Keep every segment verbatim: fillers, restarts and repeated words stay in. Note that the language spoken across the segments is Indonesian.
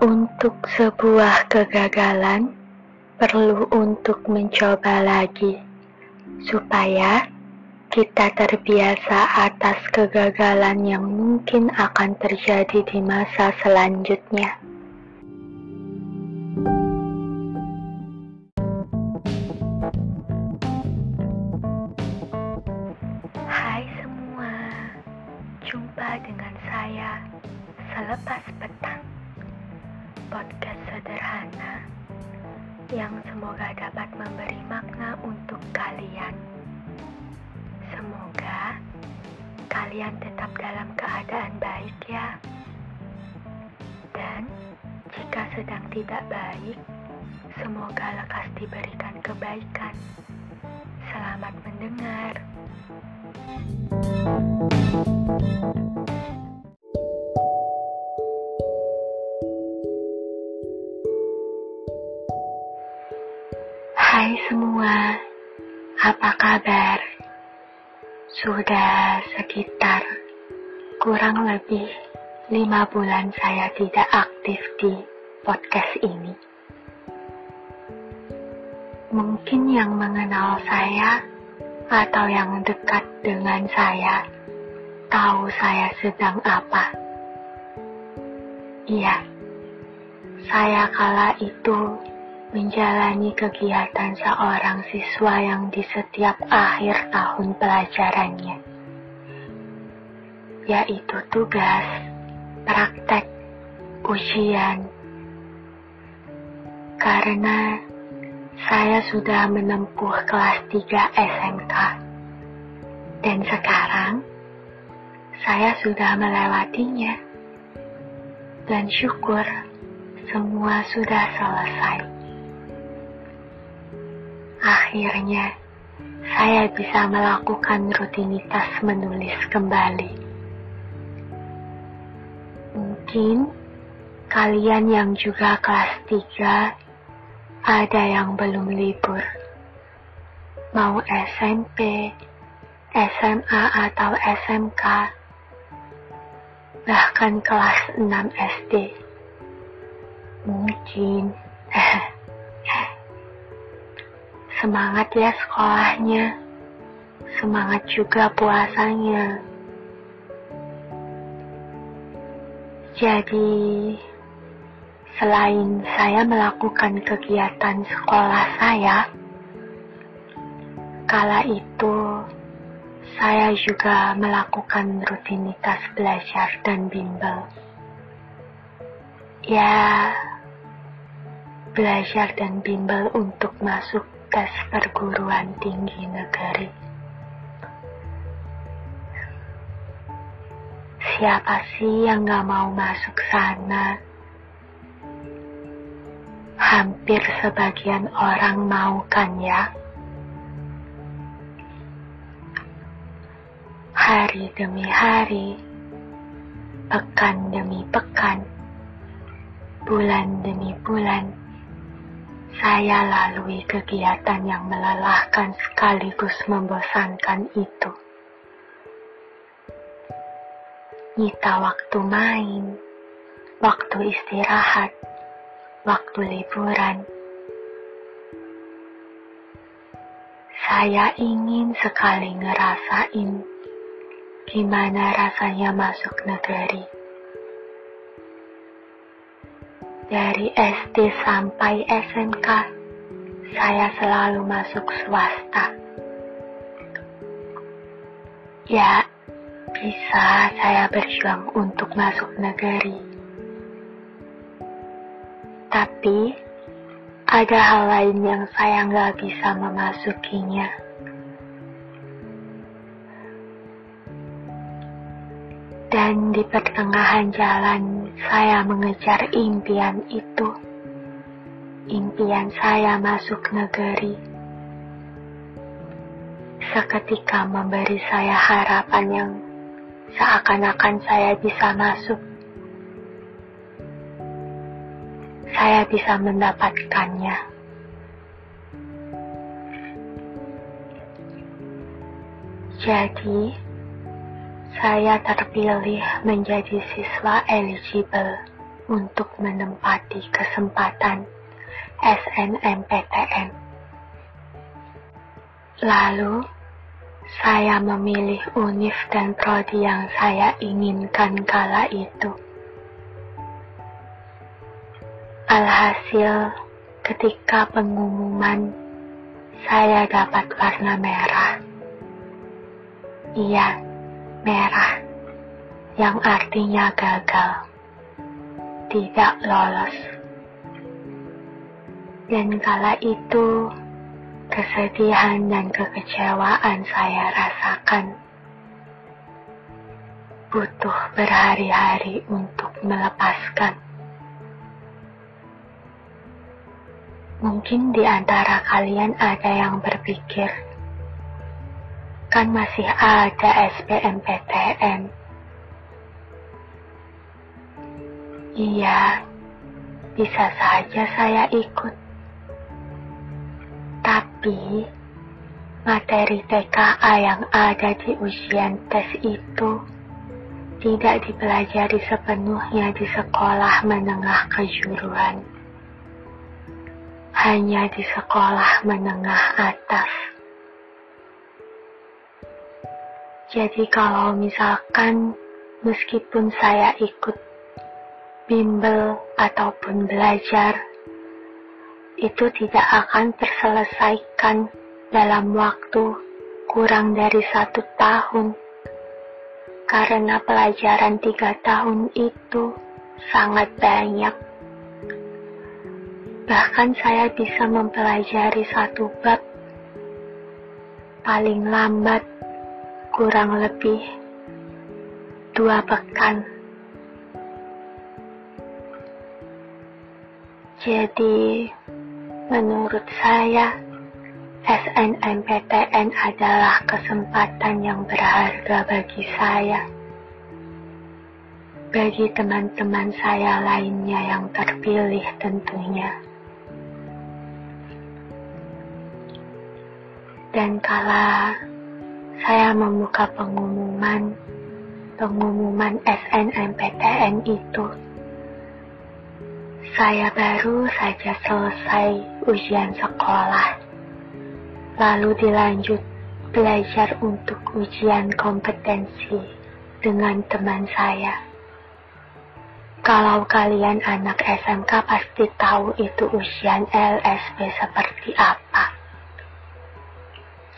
Untuk sebuah kegagalan, perlu untuk mencoba lagi, supaya kita terbiasa atas kegagalan yang mungkin akan terjadi di masa selanjutnya. Jumpa dengan saya selepas petang, podcast sederhana yang semoga dapat memberi makna untuk kalian. Semoga kalian tetap dalam keadaan baik ya, dan jika sedang tidak baik, semoga lekas diberikan kebaikan. Selamat mendengar. Hai semua, apa kabar? Sudah sekitar kurang lebih lima bulan saya tidak aktif di podcast ini. Mungkin yang mengenal saya atau yang dekat dengan saya tahu saya sedang apa. Iya, saya kala itu menjalani kegiatan seorang siswa yang di setiap akhir tahun pelajarannya, yaitu tugas, praktek, ujian. Karena saya sudah menempuh kelas tiga S M K, dan sekarang saya sudah melewatinya, dan syukur semua sudah selesai. Akhirnya, saya bisa melakukan rutinitas menulis kembali. Mungkin kalian yang juga kelas tiga ada yang belum libur. Mau S M P, S M A atau S M K, bahkan kelas enam S D. Mungkin... Semangat ya sekolahnya, semangat juga puasanya. Jadi, selain saya melakukan kegiatan sekolah saya, kala itu saya juga melakukan rutinitas belajar dan bimbel. Ya, belajar dan bimbel untuk masuk tes perguruan tinggi negeri. Siapa sih yang gak mau masuk sana? Hampir sebagian orang mau kan ya? Hari demi hari, pekan demi pekan, bulan demi bulan, saya lalui kegiatan yang melelahkan sekaligus membosankan itu. Nyita waktu main, waktu istirahat, waktu liburan. Saya ingin sekali ngerasain gimana rasanya masuk negeri. Dari S D sampai S M K, saya selalu masuk swasta. Ya, bisa saya berjuang untuk masuk negeri. Tapi, ada hal lain yang saya nggak bisa memasukinya. Dan di pertengahan jalan, saya mengejar impian itu. Impian saya masuk negeri. Seketika memberi saya harapan yang seakan-akan saya bisa masuk. Saya bisa mendapatkannya. Jadi, saya terpilih menjadi siswa eligible untuk menempati kesempatan S N M P T N. Lalu, saya memilih univ dan prodi yang saya inginkan kala itu. Alhasil, ketika pengumuman, saya dapat warna merah. Iya, merah, yang artinya gagal, tidak lolos. Dan kala itu, kesedihan dan kekecewaan saya rasakan. Butuh berhari-hari untuk melepaskan. Mungkin di antara kalian ada yang berpikir, kan masih ada S B M P T N. Iya, bisa saja saya ikut. Tapi, materi T K A yang ada di ujian tes itu tidak dipelajari sepenuhnya di sekolah menengah kejuruan. Hanya di sekolah menengah atas. Jadi kalau misalkan, meskipun saya ikut bimbel ataupun belajar, itu tidak akan terselesaikan dalam waktu kurang dari satu tahun, karena pelajaran tiga tahun itu sangat banyak. Bahkan saya bisa mempelajari satu bab paling lambat kurang lebih dua pekan. Jadi, menurut saya, S N M P T N adalah kesempatan yang berharga bagi saya, bagi teman-teman saya lainnya yang terpilih tentunya. Dan kala saya membuka pengumuman, pengumuman S N M P T N itu, saya baru saja selesai ujian sekolah, lalu dilanjut belajar untuk ujian kompetensi dengan teman saya. Kalau kalian anak S M K pasti tahu itu ujian L S B seperti apa.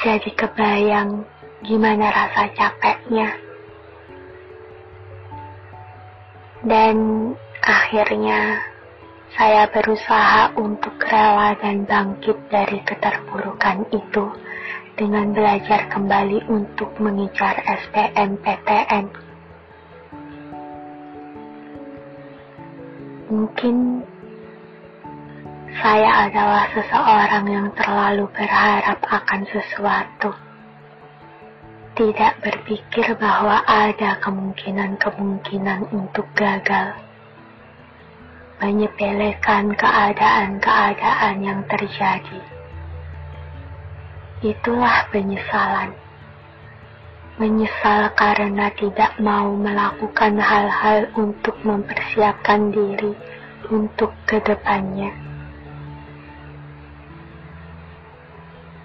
Jadi kebayang gimana rasa capeknya. Dan akhirnya, saya berusaha untuk rela dan bangkit dari keterpurukan itu dengan belajar kembali untuk mengejar S B M P T N. Mungkin saya adalah seseorang yang terlalu berharap akan sesuatu, tidak berpikir bahwa ada kemungkinan-kemungkinan untuk gagal. Menyepelekan keadaan-keadaan yang terjadi. Itulah penyesalan. Menyesal karena tidak mau melakukan hal-hal untuk mempersiapkan diri untuk kedepannya.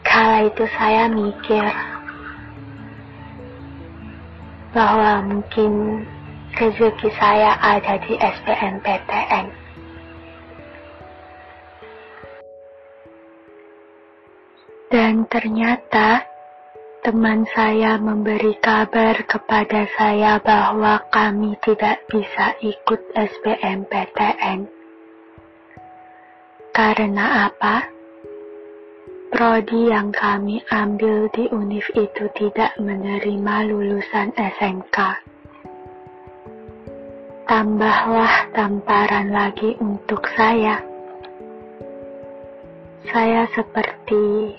Kala itu saya mikir bahwa mungkin rezeki saya ada di S B M P T N. Dan ternyata, teman saya memberi kabar kepada saya bahwa kami tidak bisa ikut S B M P T N. Karena apa? Prodi yang kami ambil di univ itu tidak menerima lulusan S M K. Tambahlah tamparan lagi untuk saya. Saya seperti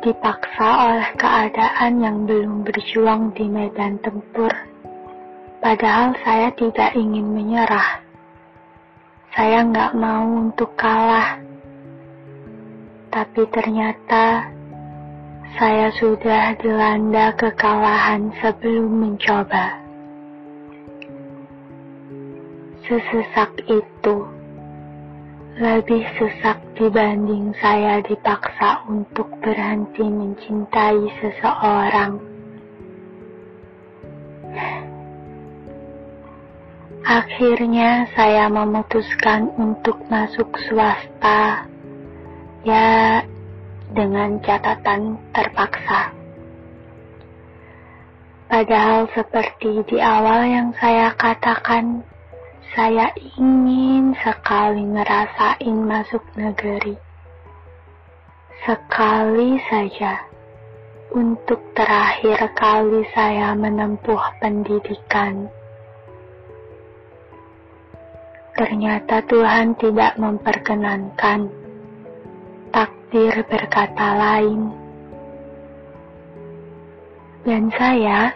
dipaksa oleh keadaan yang belum berjuang di medan tempur. Padahal saya tidak ingin menyerah. Saya nggak mau untuk kalah. Tapi ternyata saya sudah dilanda kekalahan sebelum mencoba. Sesesak itu, lebih sesak dibanding saya dipaksa untuk berhenti mencintai seseorang. Akhirnya saya memutuskan untuk masuk swasta, ya dengan catatan terpaksa. Padahal seperti di awal yang saya katakan, saya ingin sekali ngerasain masuk negeri. Sekali saja, untuk terakhir kali saya menempuh pendidikan. Ternyata Tuhan tidak memperkenankan. Takdir berkata lain. Dan saya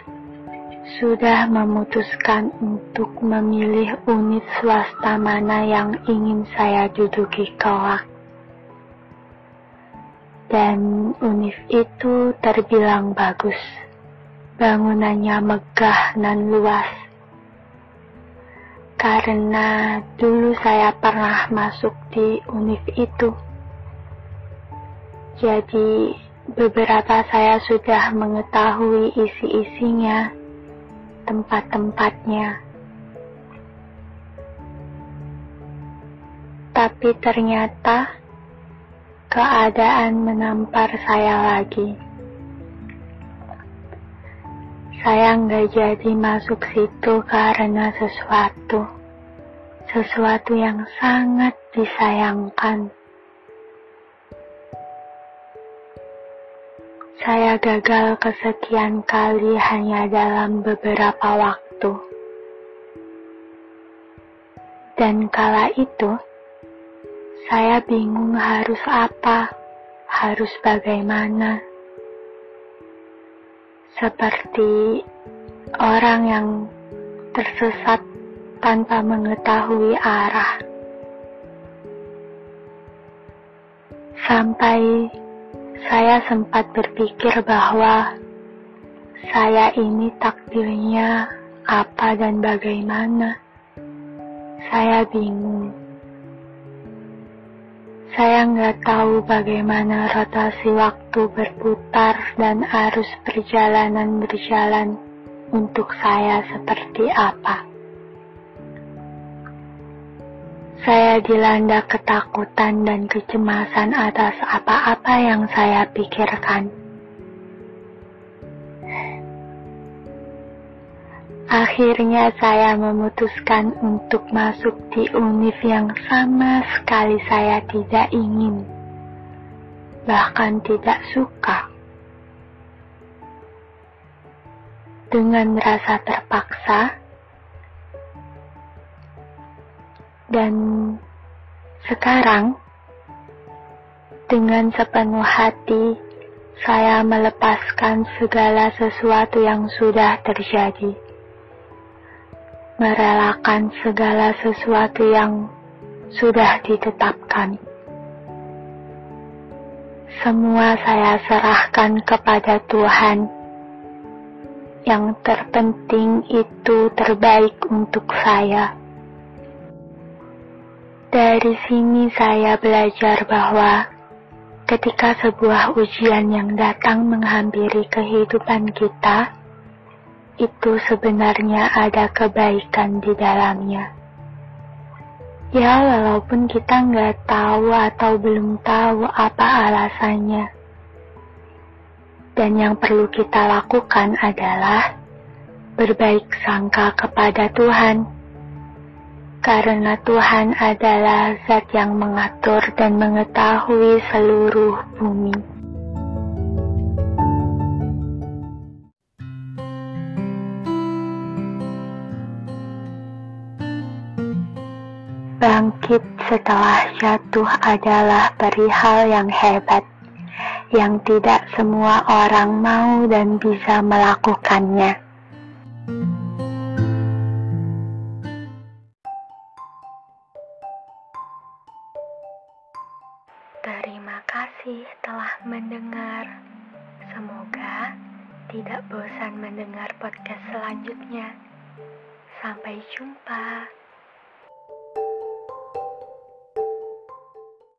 sudah memutuskan untuk memilih unit swasta mana yang ingin saya duduki kelak. Dan univ itu terbilang bagus. Bangunannya megah dan luas. Karena dulu saya pernah masuk di univ itu. Jadi beberapa saya sudah mengetahui isi-isinya, tempat-tempatnya. Tapi ternyata keadaan menampar saya lagi. Saya nggak jadi masuk situ karena sesuatu sesuatu yang sangat disayangkan. Saya gagal kesekian kali hanya dalam beberapa waktu. Dan kala itu, saya bingung harus apa, harus bagaimana. Seperti orang yang tersesat tanpa mengetahui arah. Sampai saya sempat berpikir bahwa saya ini takdirnya apa dan bagaimana. Saya bingung. Saya nggak tahu bagaimana rotasi waktu berputar dan arus perjalanan berjalan untuk saya seperti apa. Saya dilanda ketakutan dan kecemasan atas apa-apa yang saya pikirkan. Akhirnya saya memutuskan untuk masuk di univ yang sama sekali saya tidak ingin, bahkan tidak suka. Dengan rasa terpaksa, dan sekarang, dengan sepenuh hati, saya melepaskan segala sesuatu yang sudah terjadi. Merelakan segala sesuatu yang sudah ditetapkan. Semua saya serahkan kepada Tuhan. Yang terpenting itu terbaik untuk saya. Dari sini saya belajar bahwa ketika sebuah ujian yang datang menghampiri kehidupan kita, itu sebenarnya ada kebaikan di dalamnya. Ya, walaupun kita nggak tahu atau belum tahu apa alasannya. Dan yang perlu kita lakukan adalah berbaik sangka kepada Tuhan. Karena Tuhan adalah zat yang mengatur dan mengetahui seluruh bumi. Bangkit setelah jatuh adalah perihal yang hebat, yang tidak semua orang mau dan bisa melakukannya. Terima kasih telah mendengar. Semoga tidak bosan mendengar podcast selanjutnya. Sampai jumpa.